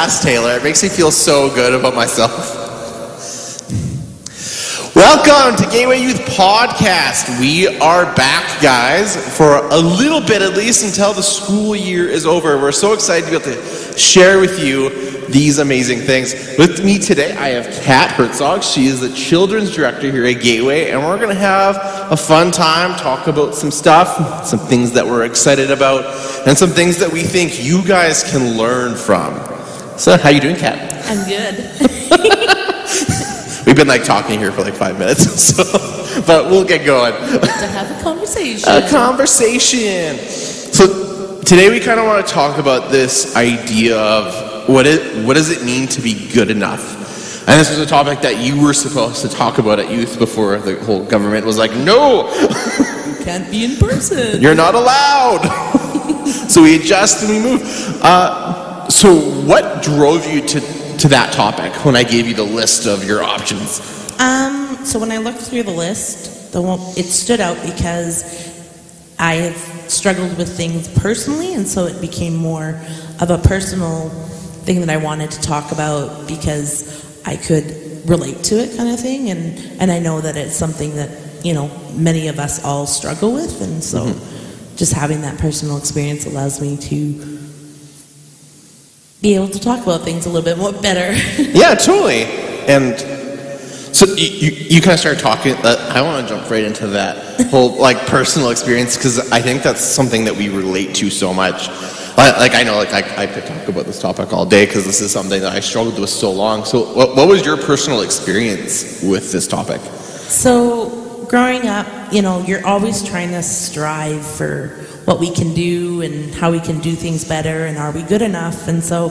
Ask Taylor. It makes me feel so good about myself. Welcome to Gateway Youth Podcast. We are back, guys, for a little bit at least until the school year is over. We're so excited to be able to share with you these amazing things. With me today, I have Kat Herzog. She is the Children's Director here at Gateway, and we're going to have a fun time, talk about some stuff, some things that we're excited about, and some things that we think you guys can learn from. So, how you doing, Kat? I'm good. We've been like talking here for like 5 minutes, so, but we'll get going. Good to have a conversation. So today we kind of want to talk about this idea of what does it mean to be good enough? And this was a topic that you were supposed to talk about at youth before the whole government was like, no! You can't be in person. You're not allowed. So we adjust and we move. So what drove you to that topic when I gave you the list of your options? So when I looked through the list, it stood out because I have struggled with things personally, and so it became more of a personal thing that I wanted to talk about because I could relate to it, kind of thing, and I know that it's something that, you know, many of us all struggle with, and so just having that personal experience allows me to be able to talk about things a little bit more better. Yeah, totally. And so you kind of started talking. I want to jump right into that whole like personal experience because I think that's something that we relate to so much. Like I know, like I could talk about this topic all day because this is something that I struggled with so long. So what was your personal experience with this topic? So growing up, you know, you're always trying to strive for what we can do and how we can do things better and are we good enough, and so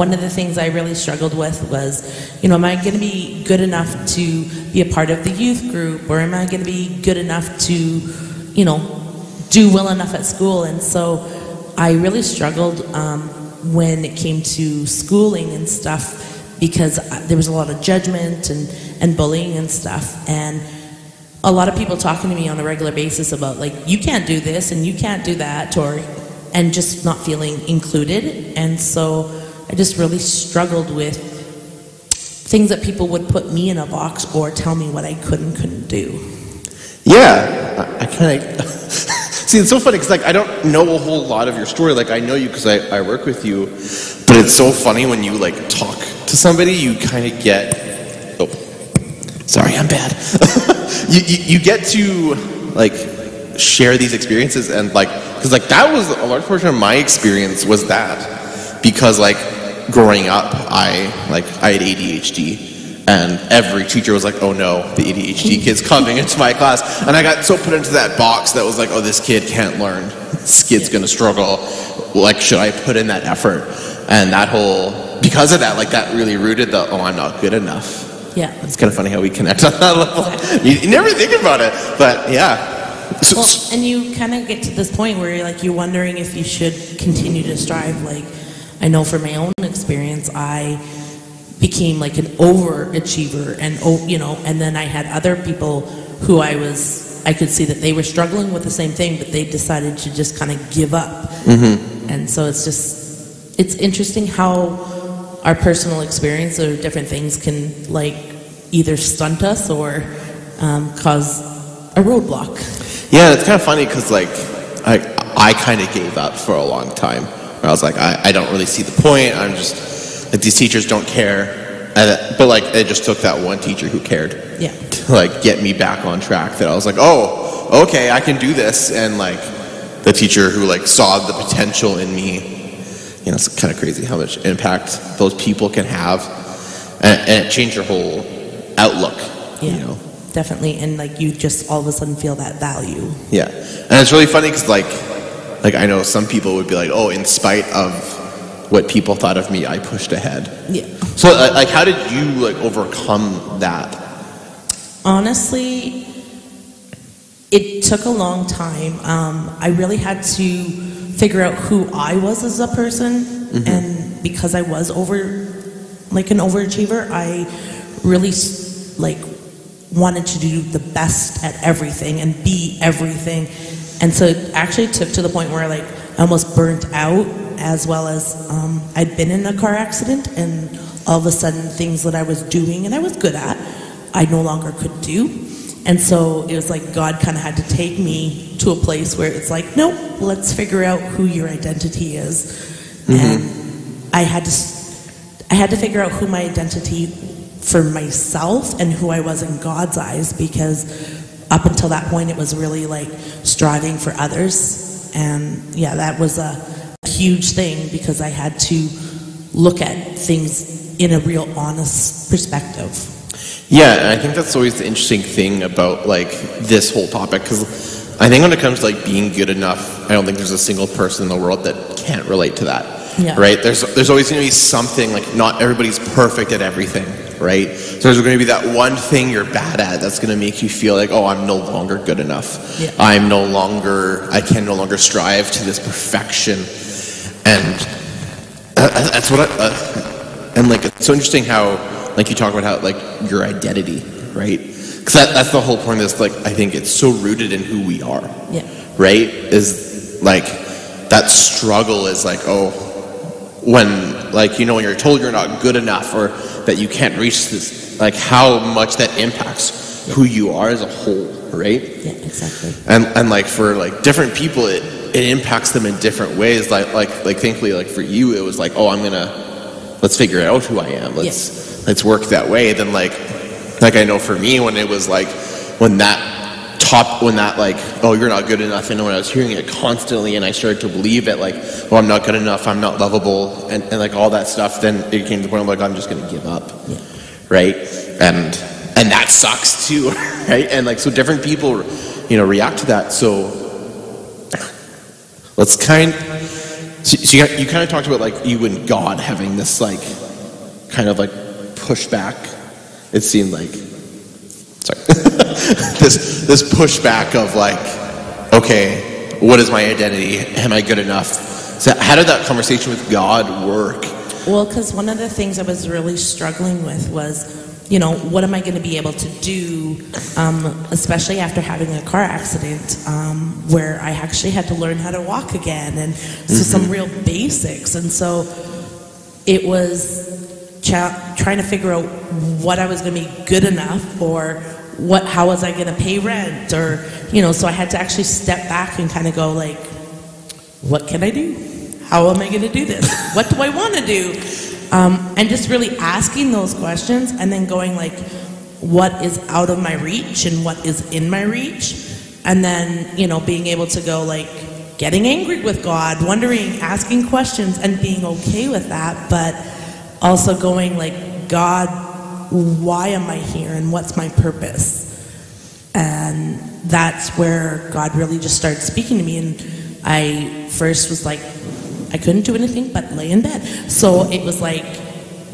one of the things I really struggled with was, you know, am I going to be good enough to be a part of the youth group, or am I going to be good enough to, you know, do well enough at school? And so I really struggled when it came to schooling and stuff because there was a lot of judgment and bullying and stuff, and a lot of people talking to me on a regular basis about like, you can't do this and you can't do that, and just not feeling included. And so I just really struggled with things that people would put me in a box or tell me what I could and couldn't do. Yeah, I kind of see, it's so funny because like I don't know a whole lot of your story. Like I know you because I work with you, but it's so funny when you like talk to somebody, you kind of get, oh, sorry, I'm bad. You get to like share these experiences, and like because like that was a large portion of my experience was that, because like growing up I had ADHD, and every teacher was like, oh no, the ADHD kid's coming into my class, and I got so put into that box that was like, oh, this kid can't learn, this kid's gonna struggle, like should I put in that effort? And that whole, because of that, like that really rooted the, oh, I'm not good enough. Yeah, it's kind of funny how we connect on that level. Exactly. You never think about it, but yeah. So, well, and you kind of get to this point where you're like, you're wondering if you should continue to strive. Like, I know from my own experience, I became like an overachiever, and you know, and then I had other people who I could see that they were struggling with the same thing, but they decided to just kind of give up. Mm-hmm. And so it's interesting how our personal experience or different things can like either stunt us or cause a roadblock. Yeah, it's kind of funny because like I kind of gave up for a long time. Where I was like, I don't really see the point. I'm just like, these teachers don't care. But like it just took that one teacher who cared. Yeah. To like get me back on track. That I was like, oh, okay, I can do this. And like the teacher who like saw the potential in me. You know, it's kind of crazy how much impact those people can have, and it changed your whole outlook. Yeah, you know? Definitely, and like you just all of a sudden feel that value. Yeah, and it's really funny because like I know some people would be like, "Oh, in spite of what people thought of me, I pushed ahead." Yeah. So, like, how did you like overcome that? Honestly, it took a long time. I really had to figure out who I was as a person, mm-hmm. and because I was an overachiever, I really like wanted to do the best at everything and be everything, and so it actually took to the point where like I almost burnt out as well as I'd been in a car accident, and all of a sudden things that I was doing and I was good at, I no longer could do. And so it was like God kind of had to take me to a place where it's like, nope, let's figure out who your identity is. Mm-hmm. And I had to figure out who my identity for myself and who I was in God's eyes, because up until that point it was really like striving for others. And yeah, that was a huge thing, because I had to look at things in a real honest perspective. Yeah, and I think that's always the interesting thing about, like, this whole topic, because I think when it comes to, like, being good enough, I don't think there's a single person in the world that can't relate to that, yeah. Right? There's always going to be something, like, not everybody's perfect at everything, right? So there's going to be that one thing you're bad at that's going to make you feel like, oh, I'm no longer good enough. Yeah. I can no longer strive to this perfection. And that's what and, like, it's so interesting how, like, you talk about how, like, your identity, right? Because that's the whole point of this, like, I think it's so rooted in who we are, yeah. Right? Is, like, that struggle is, like, oh, when, like, you know, when you're told you're not good enough or that you can't reach this, like, how much that impacts who you are as a whole, right? Yeah, exactly. And like, for, like, different people, it impacts them in different ways. Like, thankfully, like, for you, it was like, oh, let's figure out who I am. Let's work that way. Then like I know for me, when it was like, when that like, oh, you're not good enough. And when I was hearing it constantly and I started to believe it, like, oh, I'm not good enough, I'm not lovable. And like all that stuff, then it came to the point of like, I'm just going to give up. Yeah. Right. And that sucks too. Right. And like, so different people, you know, react to that. So let's so you kind of talked about like you and God having this like kind of like pushback. It seemed like, sorry, this pushback of like, okay, what is my identity? Am I good enough? So how did that conversation with God work? Well, because one of the things I was really struggling with was, you know, what am I going to be able to do, especially after having a car accident where I actually had to learn how to walk again, and so some real basics. And so it was trying to figure out what I was going to be good enough, or how was I going to pay rent, or, you know, so I had to actually step back and kind of go like, what can I do? How am I going to do this? What do I want to do? And just really asking those questions, and then going like, what is out of my reach and what is in my reach? And then, you know, being able to go like, getting angry with God, wondering, asking questions, and being okay with that, but also going like, God, why am I here and what's my purpose? And that's where God really just started speaking to me. And I first was like, I couldn't do anything but lay in bed. So it was like,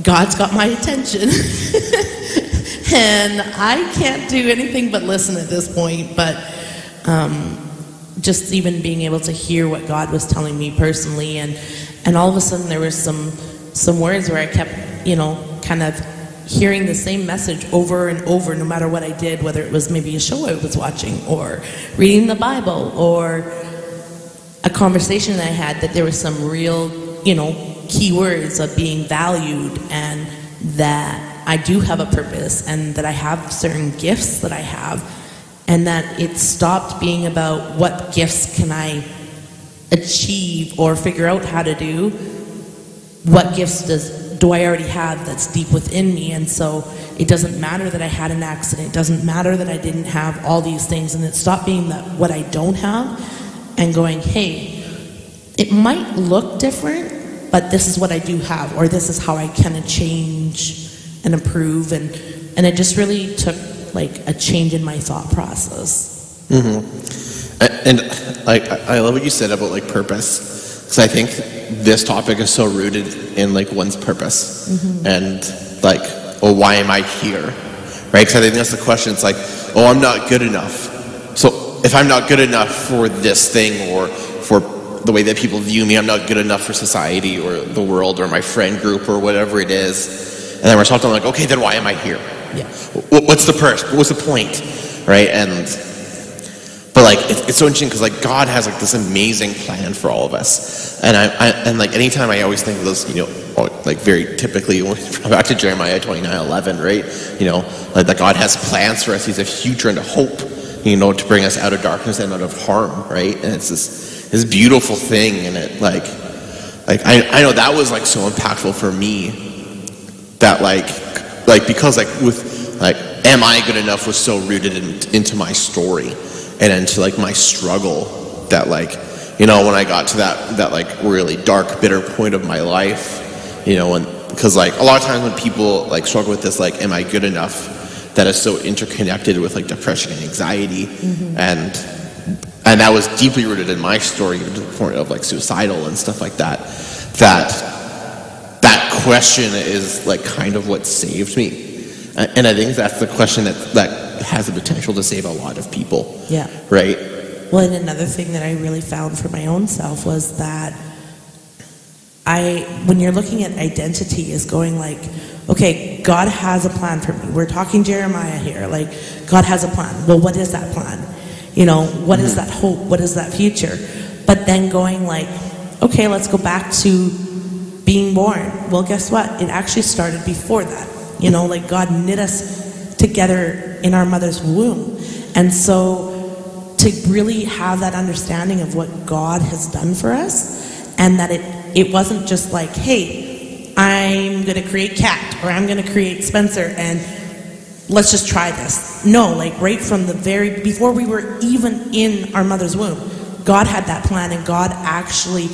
God's got my attention. And I can't do anything but listen at this point. But just even being able to hear what God was telling me personally. And all of a sudden there was some words where I kept, you know, kind of hearing the same message over and over, no matter what I did, whether it was maybe a show I was watching or reading the Bible or a conversation that I had, that there was some real, you know, key words of being valued, and that I do have a purpose, and that I have certain gifts that I have, and that it stopped being about what gifts can I achieve or figure out how to do. What gifts do I already have that's deep within me? And so it doesn't matter that I had an accident. It doesn't matter that I didn't have all these things. And it stopped being that what I don't have, and going, hey, it might look different, but this is what I do have, or this is how I can change and improve. And it just really took like a change in my thought process. Mm-hmm. And like, I love what you said about like purpose. Because I think this topic is so rooted in like one's purpose, and like, oh, why am I here, right? Because I think that's the question. It's like, oh, I'm not good enough. So if I'm not good enough for this thing, or for the way that people view me, I'm not good enough for society or the world or my friend group or whatever it is. And then we're talking like, okay, then why am I here? Yeah. What's the point, right? And but like, it's so interesting because like God has like this amazing plan for all of us. And I like anytime I always think of those, you know, like very typically back to Jeremiah 29:11, right? You know, like that God has plans for us. He's a future and a hope, you know, to bring us out of darkness and out of harm, right? And it's this beautiful thing, and it like I know that was like so impactful for me, that like because like with like am I good enough was so rooted into my story and into like my struggle, that like, you know, when I got to that like really dark, bitter point of my life, you know, and because like a lot of times when people like struggle with this, like am I good enough, that is so interconnected with like depression and anxiety, mm-hmm. and that was deeply rooted in my story to the point of like suicidal and stuff like that. That question is like kind of what saved me. And I think that's the question that has the potential to save a lot of people. Yeah. Right? Well, and another thing that I really found for my own self was that when you're looking at identity, is going like, okay, God has a plan for me. We're talking Jeremiah here. Like, God has a plan. Well, what is that plan? You know, what is that hope? What is that future? But then going like, okay, let's go back to being born. Well, guess what? It actually started before that. You know, like God knit us together in our mother's womb. And so to really have that understanding of what God has done for us, and that it wasn't just like, hey, I'm going to create Kat, or I'm going to create Spencer, and let's just try this. No, like right from the very, before we were even in our mother's womb, God had that plan, and God actually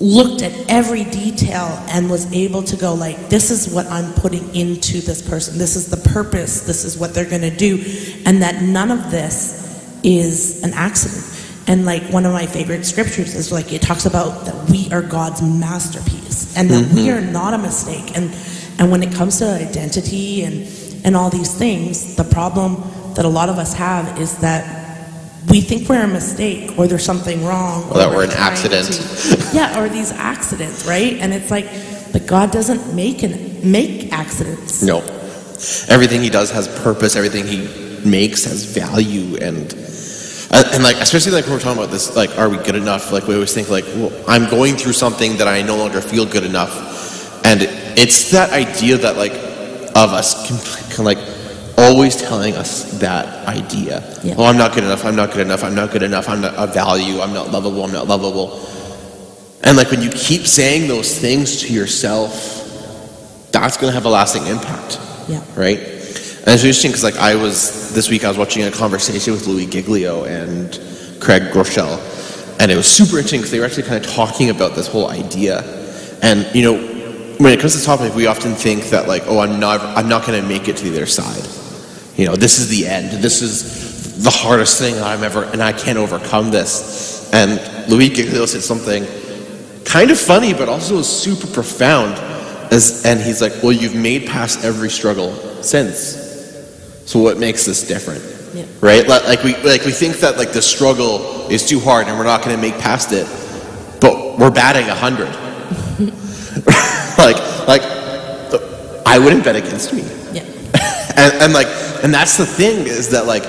looked at every detail and was able to go like, this is what I'm putting into this person. This is the purpose. This is what they're going to do. And that none of this is an accident. And like one of my favorite scriptures is like, it talks about that we are God's masterpiece, and that we are not a mistake. And when it comes to identity and all these things, the problem that a lot of us have is that we think we're a mistake, or there's something wrong, or that we're an accident. Yeah, or these accidents, right? And it's like, but God doesn't make accidents. No. Everything he does has purpose. Everything he makes has value. And like, especially like when we're talking about this, like, are we good enough? Like we always think like, well, I'm going through something that I no longer feel good enough. And it's that idea that like of us can like, always telling us that idea. Yeah. Oh, I'm not good enough, I'm not good enough, I'm not good enough, I'm not of value, I'm not lovable, I'm not lovable. And like when you keep saying those things to yourself, that's going to have a lasting impact. Yeah. Right? And it's interesting because like this week I was watching a conversation with Louis Giglio and Craig Groeschel, and it was super interesting because they were actually kind of talking about this whole idea. And you know, when it comes to the topic, we often think that like, oh, I'm not going to make it to the other side. You know, this is the end. This is the hardest thing and I can't overcome this. And Louis Giglio said something kind of funny, but also super profound. And he's like, well, you've made past every struggle since. So what makes this different? Yeah. Right? Like we think that like the struggle is too hard and we're not going to make past it, but we're batting 100. Like I wouldn't bet against me. Yeah. And that's the thing, is that like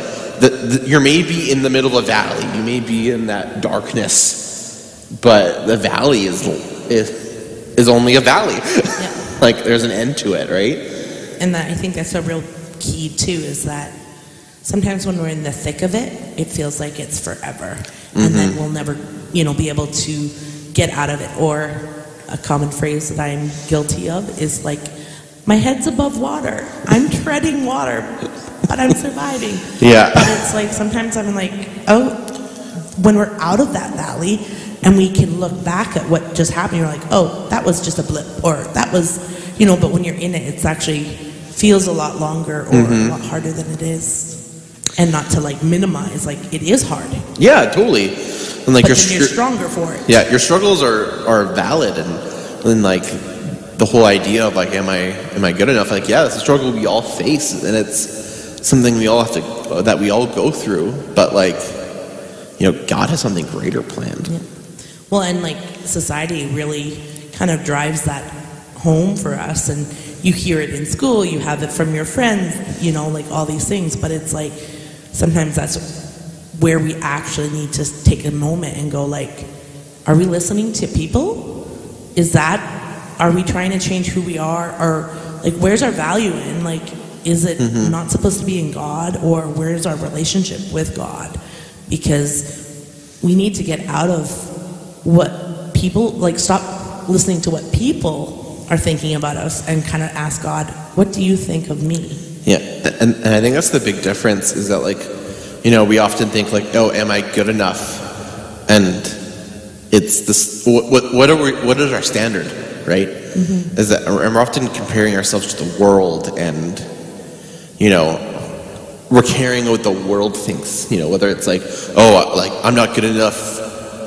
you may be in the middle of a valley, you may be in that darkness, but the valley is only a valley. Yeah. Like there's an end to it, right? And I think that's a real key too, is that sometimes when we're in the thick of it, it feels like it's forever, and then we'll never, you know, be able to get out of it. Or a common phrase that I'm guilty of is like, my head's above water. I'm treading water, but I'm surviving. Yeah. But it's like, sometimes I'm like, oh, when we're out of that valley and we can look back at what just happened, you're like, oh, that was just a blip, or that was, you know, but when you're in it, it's actually feels a lot longer, or a lot harder than it is. And not to like minimize, like it is hard. Yeah, totally. And like you're stronger for it. Yeah, your struggles are valid, and like the whole idea of like, am I good enough? Like, yeah, it's a struggle we all face, and it's something we all have to, that we all go through. But like, you know, God has something greater planned. Yeah. Well, and like society really kind of drives that home for us, and you hear it in school, you have it from your friends, you know, like all these things. But it's like sometimes that's where we actually need to take a moment and go like, are we listening to people? Is that, are we trying to change who we are? Or like, where's our value in? Like, is it not supposed to be in God? Or where's our relationship with God? Because we need to get out of what people, like stop listening to what people are thinking about us and kind of ask God, what do you think of me? Yeah, and I think that's the big difference is that like, you know, we often think like, oh, am I good enough? And it's this, what are we, what is our standard, right? Mm-hmm. Is that we're often comparing ourselves to the world and, you know, we're caring what the world thinks, you know, whether it's like, oh, like I'm not good enough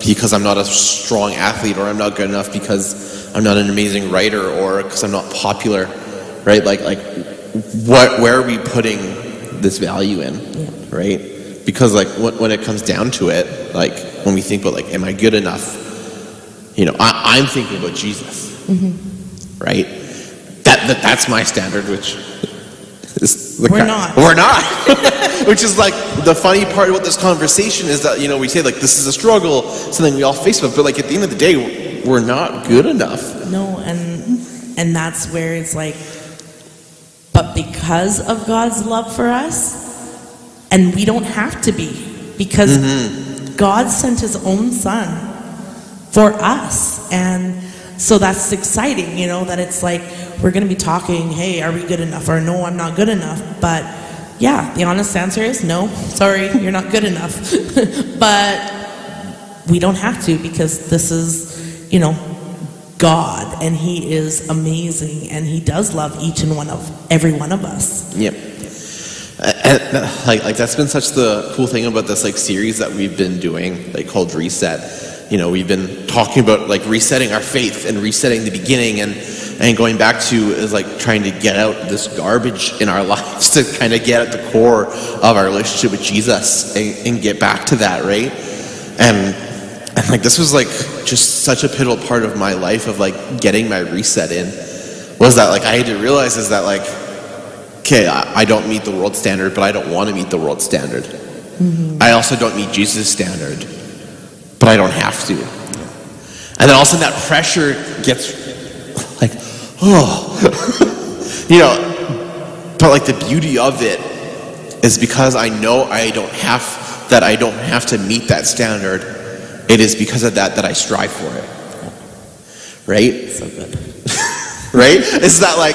because I'm not a strong athlete, or I'm not good enough because I'm not an amazing writer, or because I'm not popular, right? Like what, where are we putting this value in, right? Because like when it comes down to it, like when we think about like, am I good enough? You know, I'm thinking about Jesus, right? That's my standard, which is the we're not. Which is like the funny part about this conversation is that, you know, we say like this is a struggle, something we all face with, but like at the end of the day, we're not good enough. No, and that's where it's like, but because of God's love for us, and we don't have to be, because God sent his own son for us. And so that's exciting, you know, that it's like, we're going to be talking, hey, are we good enough? Or no, I'm not good enough. But yeah, the honest answer is no, sorry, you're not good enough. But we don't have to, because this is, you know, God, and he is amazing, and he does love each and every one of us. Yep. And like that's been such the cool thing about this like series that we've been doing, like called Reset. You know, we've been talking about like resetting our faith and resetting the beginning, and going back to is like trying to get out this garbage in our lives to kind of get at the core of our relationship with Jesus and get back to that, right? And like this was like just such a pivotal part of my life of like getting my reset in, was that like I had to realize is that like, okay, I don't meet the world standard, but I don't want to meet the world standard. I also don't meet Jesus' standard, but I don't have to. And then all of a sudden that pressure gets like, oh, you know, but like the beauty of it is because I know I don't have to meet that standard. It is because of that I strive for it. Right? So good. Right? It's not like,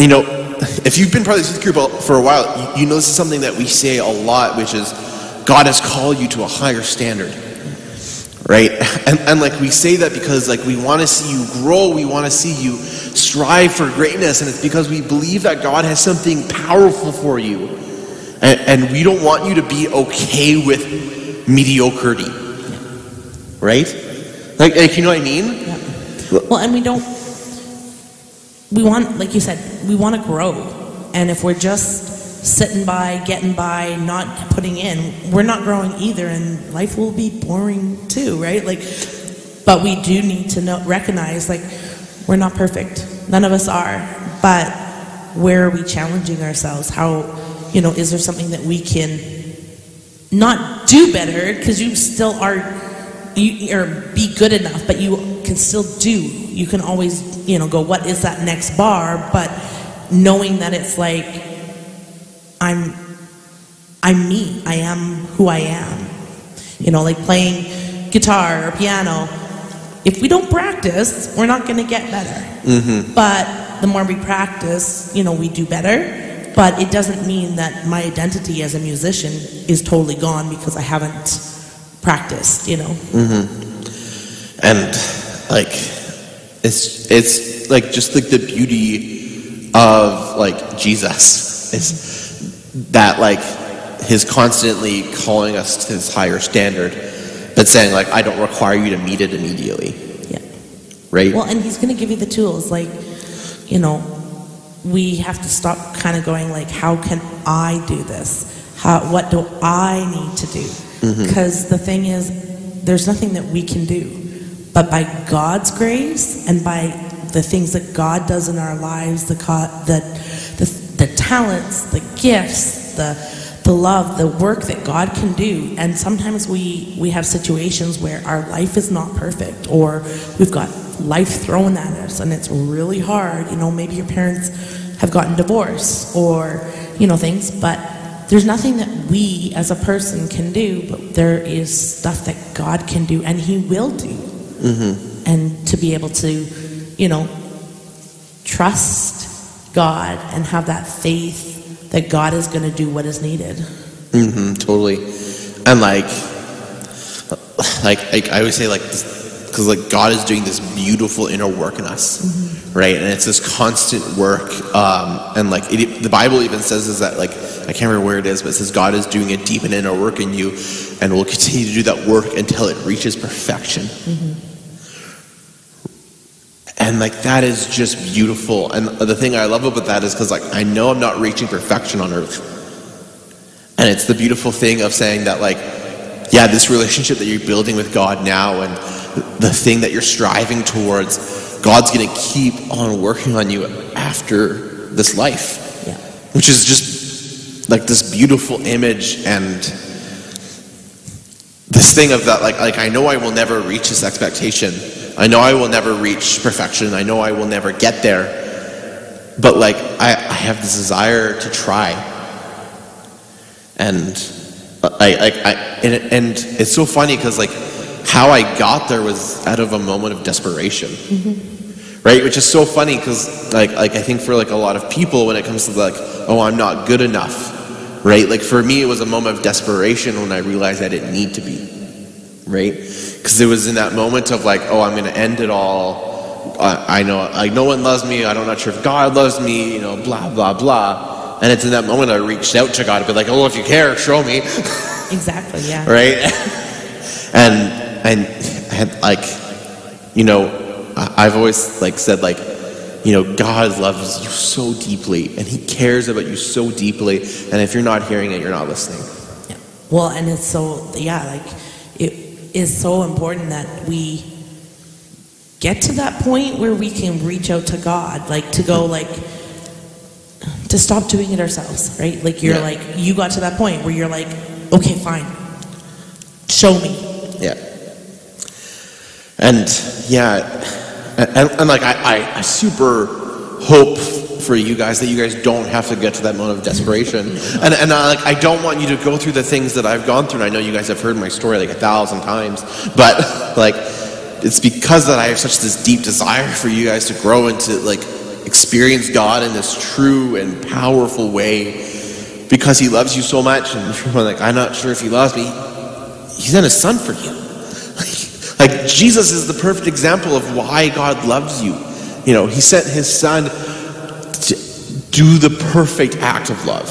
you know, if you've been part of this youth group for a while, you know this is something that we say a lot, which is God has called you to a higher standard, right? And like we say that because like we want to see you grow, we want to see you strive for greatness, and it's because we believe that God has something powerful for you, and we don't want you to be okay with mediocrity, right? Like you know what I mean? Yeah. Well, and we want, like you said, we want to grow. And if we're just sitting by, getting by, not putting in, we're not growing either, and life will be boring too, right? Like, but we do need to recognize, like, we're not perfect. None of us are. But where are we challenging ourselves? How, you know, is there something that we can not do better? Because you still are, or be good enough, but you can still do. You can always, you know, go, what is that next bar? But knowing that it's like, I'm me. I am who I am. You know, like playing guitar or piano. If we don't practice, we're not going to get better. But the more we practice, you know, we do better. But it doesn't mean that my identity as a musician is totally gone because I haven't practiced, you know. And like, It's like just like the beauty of like Jesus is that like he's constantly calling us to this higher standard, but saying like, I don't require you to meet it immediately. Yeah. Right? Well, and he's going to give you the tools. Like, you know, we have to stop kind of going like, how can I do this? What do I need to do? Because the thing is, there's nothing that we can do. But by God's grace and by the things that God does in our lives, the talents, the gifts, the the love, the work that God can do. And sometimes we have situations where our life is not perfect, or we've got life thrown at us and it's really hard. You know, maybe your parents have gotten divorced, or, you know, things, but there's nothing that we as a person can do, but there is stuff that God can do, and He will do. Mm-hmm. And to be able to, you know, trust God and have that faith that God is going to do what is needed. Mm-hmm, totally. And like I always say, like, because like God is doing this beautiful inner work in us, mm-hmm. right? And it's this constant work, and like it, the Bible even says is that, like, I can't remember where it is, but it says God is doing a deep and inner work in you, and will continue to do that work until it reaches perfection. Mm-hmm. And like that is just beautiful. And the thing I love about that is because, like, I know I'm not reaching perfection on earth, and it's the beautiful thing of saying that, like, yeah, this relationship that you're building with God now, and the thing that you're striving towards, God's going to keep on working on you after this life, yeah. Which is just like this beautiful image, and this thing of that, like I know I will never reach this expectation. I know I will never reach perfection. I know I will never get there, but like I have this desire to try, and and it's so funny because, like, how I got there was out of a moment of desperation, mm-hmm. right? Which is so funny because, like I think for, like, a lot of people when it comes to, like, oh, I'm not good enough, right? Like, for me, it was a moment of desperation when I realized I didn't need to be, right? Because it was in that moment of, like, oh, I'm going to end it all. I know, like, no one loves me. I'm not sure if God loves me, you know, blah, blah, blah. And it's in that moment I reached out to God and be like, oh, if you care, show me. Exactly, yeah. Right? and like, you know, I've always, like, said, like, you know, God loves you so deeply, and He cares about you so deeply, and if you're not hearing it, you're not listening. Yeah. Well, and it's so, yeah, like, it is so important that we get to that point where we can reach out to God, like, to go, like, to stop doing it ourselves, right? Like, you're yeah. like, you got to that point where you're like, okay, fine, show me. Yeah. And yeah, and like I super hope for you guys that you guys don't have to get to that moment of desperation. And like, I don't want you to go through the things that I've gone through, and I know you guys have heard my story like 1,000 times, but like, it's because that I have such this deep desire for you guys to grow into, like, experience God in this true and powerful way, because He loves you so much. And if you're like, I'm not sure if He loves me, He sent His Son for you. Like, Jesus is the perfect example of why God loves you. You know, He sent His Son to do the perfect act of love,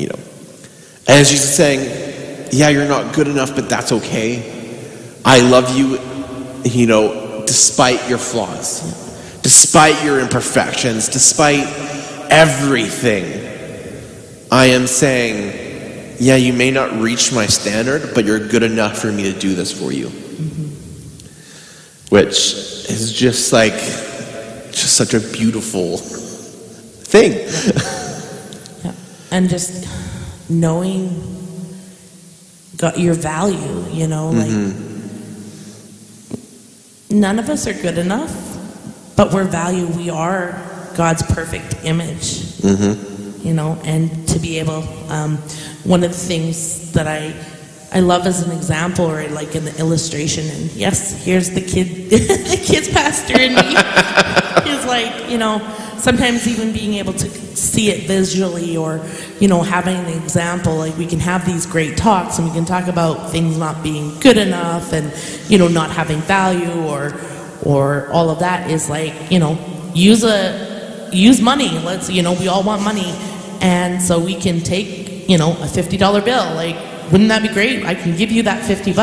you know. And it's just saying, yeah, you're not good enough, but that's okay. I love you, you know, despite your flaws, despite your imperfections, despite everything. I am saying, yeah, you may not reach my standard, but you're good enough for me to do this for you. Mm-hmm. Which is just like, just such a beautiful thing. Yeah. Yeah. And just knowing your value, you know, mm-hmm. like, none of us are good enough. But we're valued. We are God's perfect image, mm-hmm. you know. And to be able, one of the things that I love as an example, or like in the illustration. And yes, here's the kid, the kid's pastor in me. Is like, you know, sometimes even being able to see it visually, or, you know, having an example. Like, we can have these great talks, and we can talk about things not being good enough, and, you know, not having value, or all of that is like, you know, use money. Let's, you know, we all want money. And so we can take, you know, a $50 bill. Like, wouldn't that be great? I can give you that $50.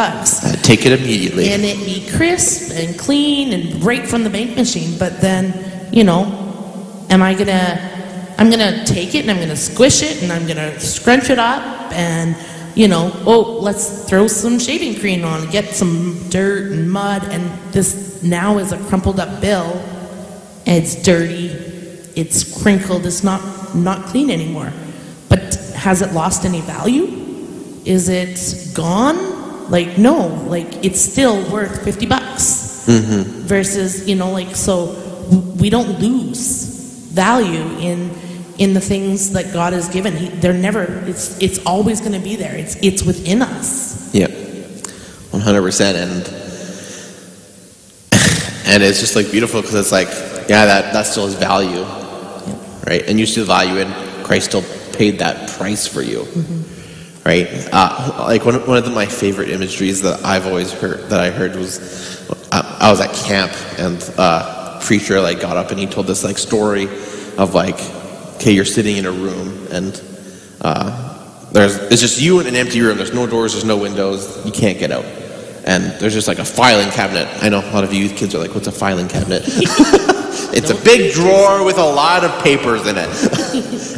Take it immediately. And it be crisp and clean and right from the bank machine. But then, you know, I'm gonna take it and I'm gonna squish it and I'm gonna scrunch it up and, you know, oh, let's throw some shaving cream on, get some dirt and mud, and this now is a crumpled up bill, and it's dirty, it's crinkled, it's not clean anymore. But has it lost any value? Is it gone? Like, no, like it's still worth $50 mm-hmm. versus, you know, like, so we don't lose value in the things that God has given. They're never, it's always going to be there. It's within us. Yeah, 100%. And it's just like beautiful because it's like, yeah, that still has value, yeah. right? And you still value it. Christ still paid that price for you, mm-hmm. right? Like one of my favorite imageries that I've always heard, was, I was at camp and a preacher like got up and he told this like story of like, okay, you're sitting in a room and it's just you in an empty room. There's no doors, there's no windows, you can't get out. And there's just like a filing cabinet. I know a lot of you kids are like, what's a filing cabinet? It's a big drawer with a lot of papers in it.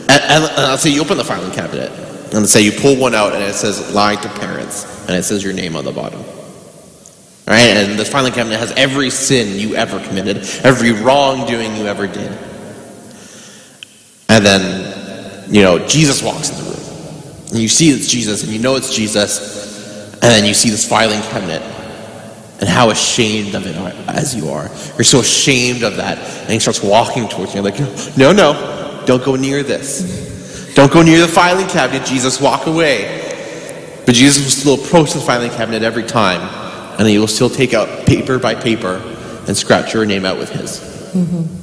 and let's say you open the filing cabinet. And let's say you pull one out and it says, lie to parents. And it says your name on the bottom. All right, and this filing cabinet has every sin you ever committed, every wrongdoing you ever did. And then, you know, Jesus walks in the room. And you see it's Jesus and you know it's Jesus. And then you see this filing cabinet and how ashamed of it as you are. You're so ashamed of that. And he starts walking towards you. You're like, no, no, don't go near this. Don't go near the filing cabinet, Jesus, walk away. But Jesus will still approach the filing cabinet every time. And he will still take out paper by paper and scratch your name out with his. Mm-hmm.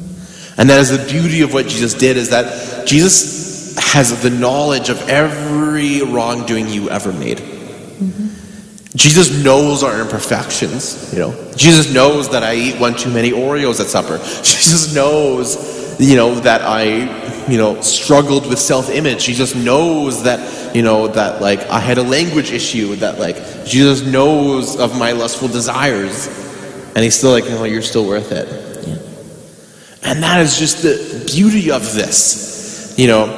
And that is the beauty of what Jesus did, is that Jesus has the knowledge of every wrongdoing you ever made. Mm-hmm. Jesus knows our imperfections, you know. Jesus knows that I eat one too many Oreos at supper. Jesus knows, you know, that I, you know, struggled with self-image. Jesus knows that, you know, that like I had a language issue, that like Jesus knows of my lustful desires. And he's still like, no, you're still worth it. Yeah. And that is just the beauty of this, you know,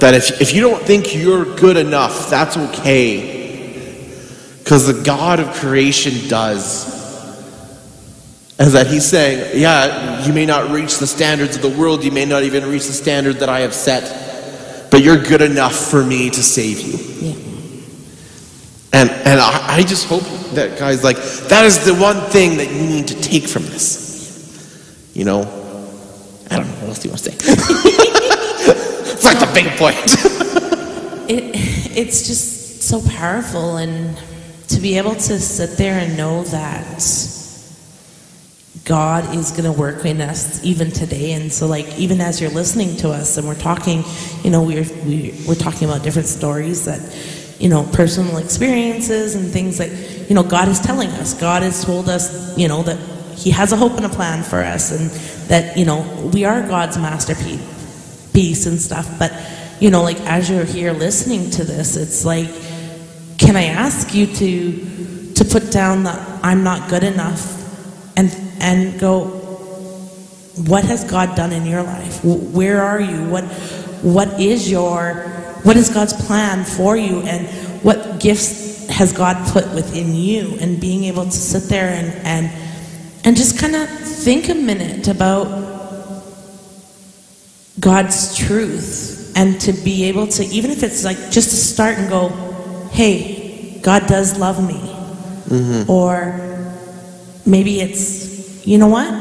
that if you don't think you're good enough, that's okay. Because the God of creation does. Is that he's saying, yeah, you may not reach the standards of the world, you may not even reach the standard that I have set, but you're good enough for me to save you. Yeah. And I just hope that, guys, like, that is the one thing that you need to take from this. You know? I don't know, what else do you want to say? It's like the big point. It's just so powerful, and to be able to sit there and know that God is going to work in us even today. And so, like, even as you're listening to us and we're talking, you know, we're talking about different stories that, you know, personal experiences and things that, you know, God is telling us. God has told us, you know, that he has a hope and a plan for us, and that, you know, we are God's masterpiece and stuff. But, you know, like, as you're here listening to this, it's like, can I ask you to put down that I'm not good enough and go, what has God done in your life? Where are you? What is God's plan for you, and what gifts has God put within you? And being able to sit there and just kind of think a minute about God's truth, and to be able to, even if it's like just to start and go, hey, God does love me. Mm-hmm. Or maybe it's, you know what?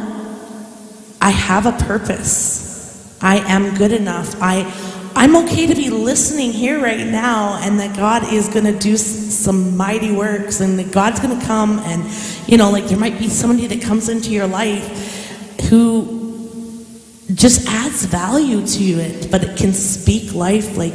I have a purpose. I am good enough. I'm okay to be listening here right now, and that God is going to do some mighty works, and that God's going to come, and, you know, like, there might be somebody that comes into your life who just adds value to it, but it can speak life. Like,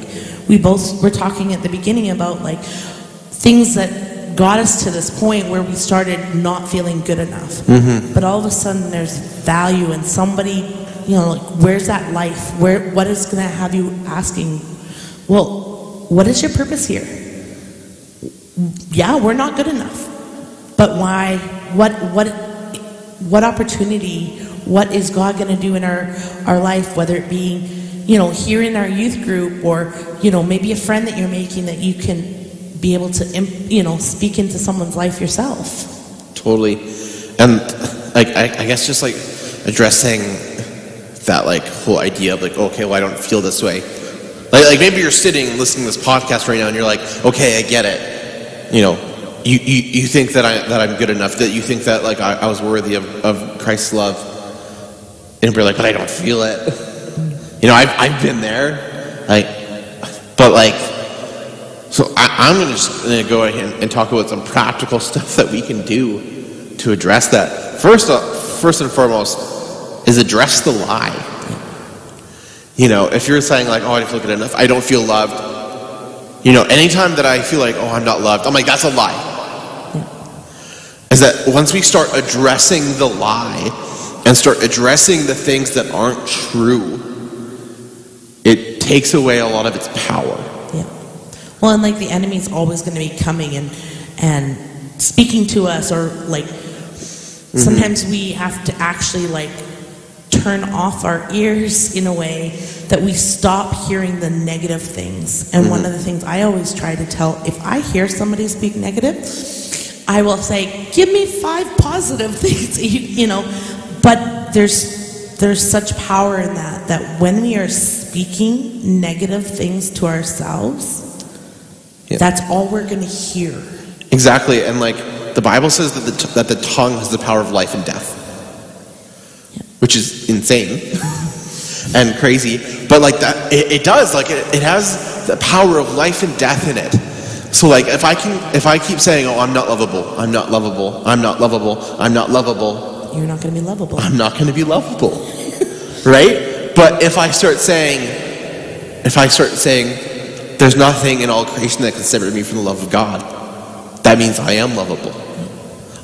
we both were talking at the beginning about, like, things that got us to this point where we started not feeling good enough. Mm-hmm. But all of a sudden there's value, and somebody, you know, like, where's that life? What is going to have you asking, well, what is your purpose here? Yeah, we're not good enough. But why? What opportunity? What is God going to do in our life, whether it be, you know, here in our youth group, or, you know, maybe a friend that you're making that you can be able to, you know, speak into someone's life yourself. Totally. And I guess just like addressing that like whole idea of like, okay, well, I don't feel this way. Like maybe you're sitting and listening to this podcast right now and you're like, okay, I get it. You know, you think that I'm good enough, that you think that like I was worthy of Christ's love. And you're like, but I don't feel it. You know, I've been there. So I'm going to go ahead and talk about some practical stuff that we can do to address that. First and foremost is address the lie. You know, if you're saying like, oh, I don't feel good enough, I don't feel loved. You know, anytime that I feel like, oh, I'm not loved, I'm like, that's a lie. Is that once we start addressing the lie and start addressing the things that aren't true, it takes away a lot of its power. Yeah. Well, and like the enemy's always going to be coming and speaking to us, or like sometimes we have to actually like turn off our ears in a way that we stop hearing the negative things. And one of the things I always try to tell, if I hear somebody speak negative, I will say, give me 5 positive things, you know. But there's such power in that when we are speaking negative things to ourselves, that's all we're going to hear. Exactly. And like the Bible says that the tongue has the power of life and death, which is insane and crazy. But like that, it does. Like it has the power of life and death in it. So like if I keep saying, oh, I'm not lovable, I'm not lovable, I'm not lovable, I'm not lovable. You're not going to be lovable. I'm not going to be lovable. Right? But if I start saying there's nothing in all creation that can separate me from the love of God, that means I am lovable.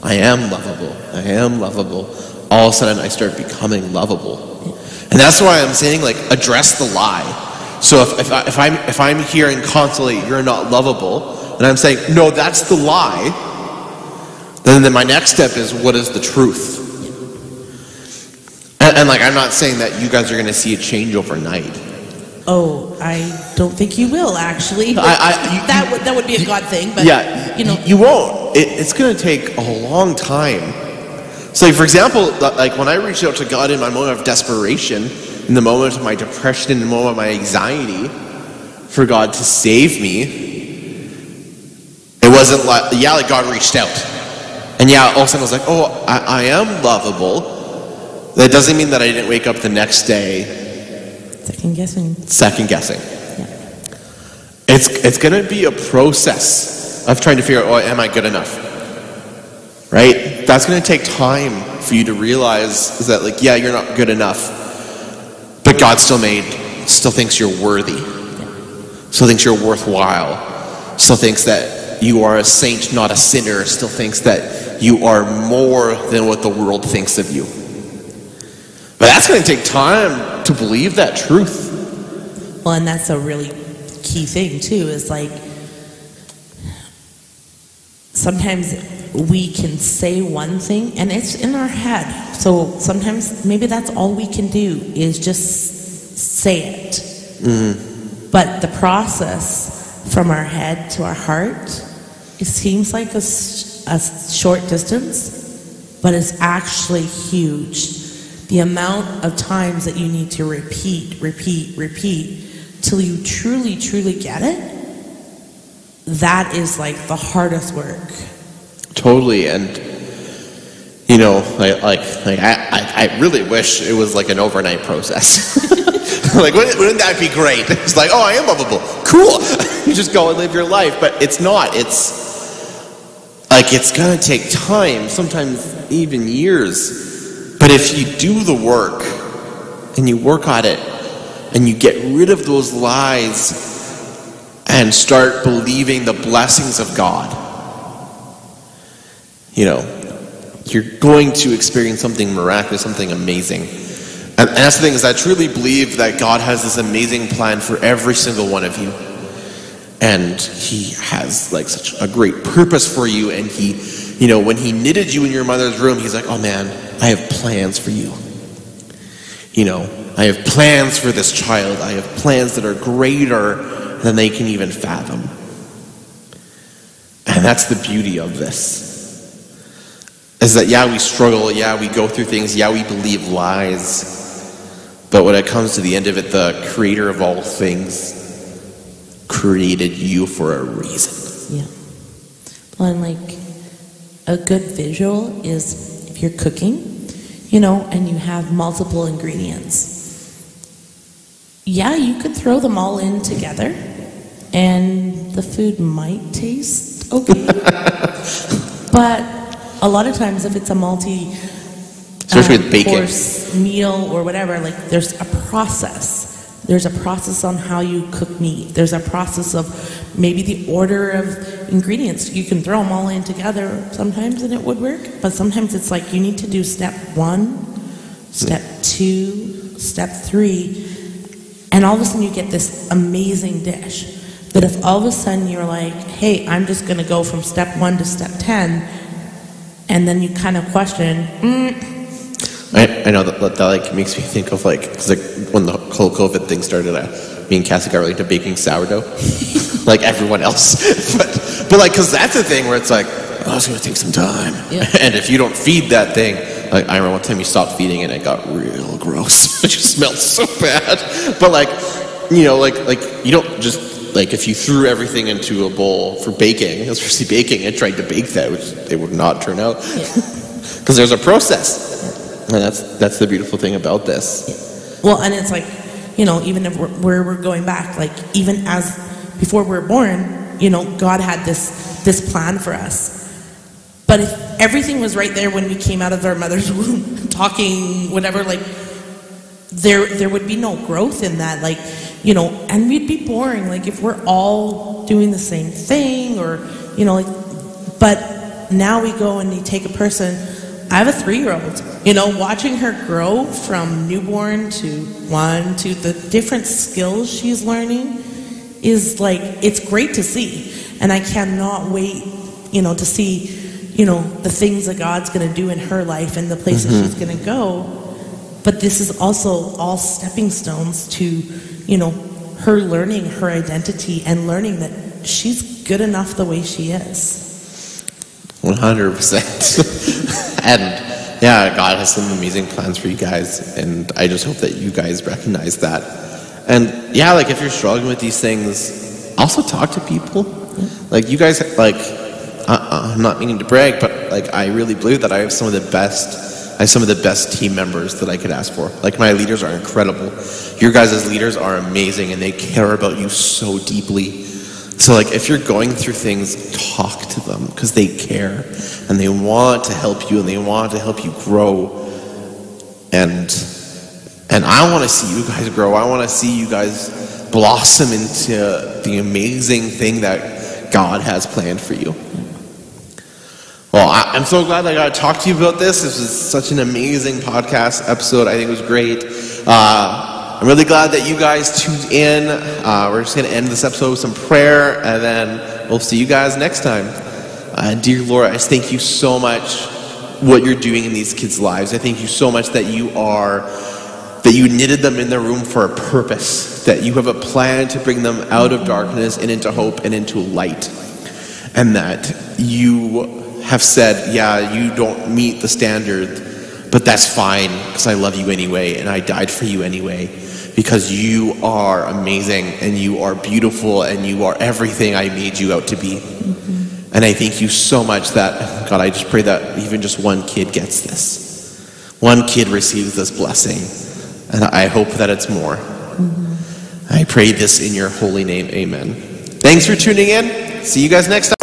I am lovable. I am lovable. All of a sudden I start becoming lovable. And that's why I'm saying like address the lie. So if I'm hearing constantly, you're not lovable, and I'm saying, no, that's the lie, then my next step is, what is the truth? And like, I'm not saying that you guys are going to see a change overnight. Oh, I don't think you will, actually. That would be a God thing, but yeah, you know. You won't. It's going to take a long time. So for example, like when I reached out to God in my moment of desperation, in the moment of my depression, in the moment of my anxiety, for God to save me, it wasn't like, yeah, like God reached out. And yeah, all of a sudden I was like, oh, I am lovable. That doesn't mean that I didn't wake up the next day second guessing. Yeah. It's going to be a process of trying to figure out, oh, am I good enough? Right? That's going to take time for you to realize is that like, yeah, you're not good enough. But God still thinks you're worthy, still thinks you're worthwhile, still thinks that you are a saint, not a sinner, still thinks that you are more than what the world thinks of you. But that's going to take time to believe that truth. Well, and that's a really key thing too, is like sometimes we can say one thing and it's in our head. So sometimes maybe that's all we can do is just say it. But the process from our head to our heart, it seems like a short distance, but it's actually huge. The amount of times that you need to repeat till you truly get it, that is like the hardest work. Totally. And you know, I really wish it was like an overnight process. Like, wouldn't that be great? It's like, oh, I am lovable. Cool. You just go and live your life. But it's not. It's like, it's going to take time, sometimes even years. But if you do the work and you work on it and you get rid of those lies and start believing the blessings of God, you know, you're going to experience something miraculous, something amazing. And that's the thing, is I truly believe that God has this amazing plan for every single one of you. And he has like such a great purpose for you. And he, you know, when he knitted you in your mother's room, he's like, oh man, I have plans for you. You know, I have plans for this child. I have plans that are greater than they can even fathom. And that's the beauty of this. Is that, yeah, we struggle, yeah, we go through things, yeah, we believe lies. But when it comes to the end of it, the creator of all things created you for a reason. Yeah. Well, and like a good visual is if you're cooking, you know, and you have multiple ingredients. Yeah, you could throw them all in together and the food might taste okay. But a lot of times if it's a multi course meal or whatever, like there's a process. There's a process on how you cook meat. There's a process of maybe the order of ingredients. You can throw them all in together sometimes and it would work, but sometimes it's like you need to do step one, step two, step three, and all of a sudden you get this amazing dish. But if all of a sudden you're like, hey, I'm just gonna go from step one to step 10, and then you kind of question, I know that like makes me think of like, cause like when the whole COVID thing started, me and Cassie got really into baking sourdough, like everyone else. But like, cause that's the thing where it's like, oh, it's gonna take some time. Yeah. And if you don't feed that thing, like I remember one time you stopped feeding it and it got real gross. It just smelled so bad. But like, you know, like you don't just, like if you threw everything into a bowl for baking, especially baking, and tried to bake that, which it would not turn out. Yeah. Cause there's a process. And that's the beautiful thing about this. Well, and it's like, you know, even if we're going back, like even as before we were born, you know, God had this plan for us. But if everything was right there when we came out of our mother's womb, talking, whatever, like there would be no growth in that, like, you know, and we'd be boring, like if we're all doing the same thing or, you know, like, but now we go and we take a person. I have a 3-year-old, you know, watching her grow from newborn to one to the different skills she's learning is like, it's great to see. And I cannot wait, you know, to see, you know, the things that God's going to do in her life and the places she's going to go. But this is also all stepping stones to, you know, her learning her identity and learning that she's good enough the way she is. 100%. And yeah, God has some amazing plans for you guys, and I just hope that you guys recognize that. And yeah, like if you're struggling with these things, also talk to people. Like you guys, like I'm not meaning to brag, but like I really believe that I have some of the best team members that I could ask for. Like my leaders are incredible. Your guys as leaders are amazing, and they care about you so deeply. So like if you're going through things, talk to them, because they care and they want to help you and they want to help you grow. And I want to see you guys grow. I want to see you guys blossom into the amazing thing that God has planned for you. Well, I'm so glad I got to talk to you about this. This was such an amazing podcast episode. I think it was great. I'm really glad that you guys tuned in. We're just going to end this episode with some prayer, and then we'll see you guys next time. Dear Lord, I just thank you so much what you're doing in these kids' lives. I thank you so much that you knitted them in their room for a purpose, that you have a plan to bring them out of darkness and into hope and into light, and that you have said, yeah, you don't meet the standard, but that's fine because I love you anyway and I died for you anyway. Because you are amazing and you are beautiful and you are everything I made you out to be. And I thank you so much that, God, I just pray that even just one kid gets this. One kid receives this blessing. And I hope that it's more. I pray this in your holy name, amen. Thanks for tuning in. See you guys next time.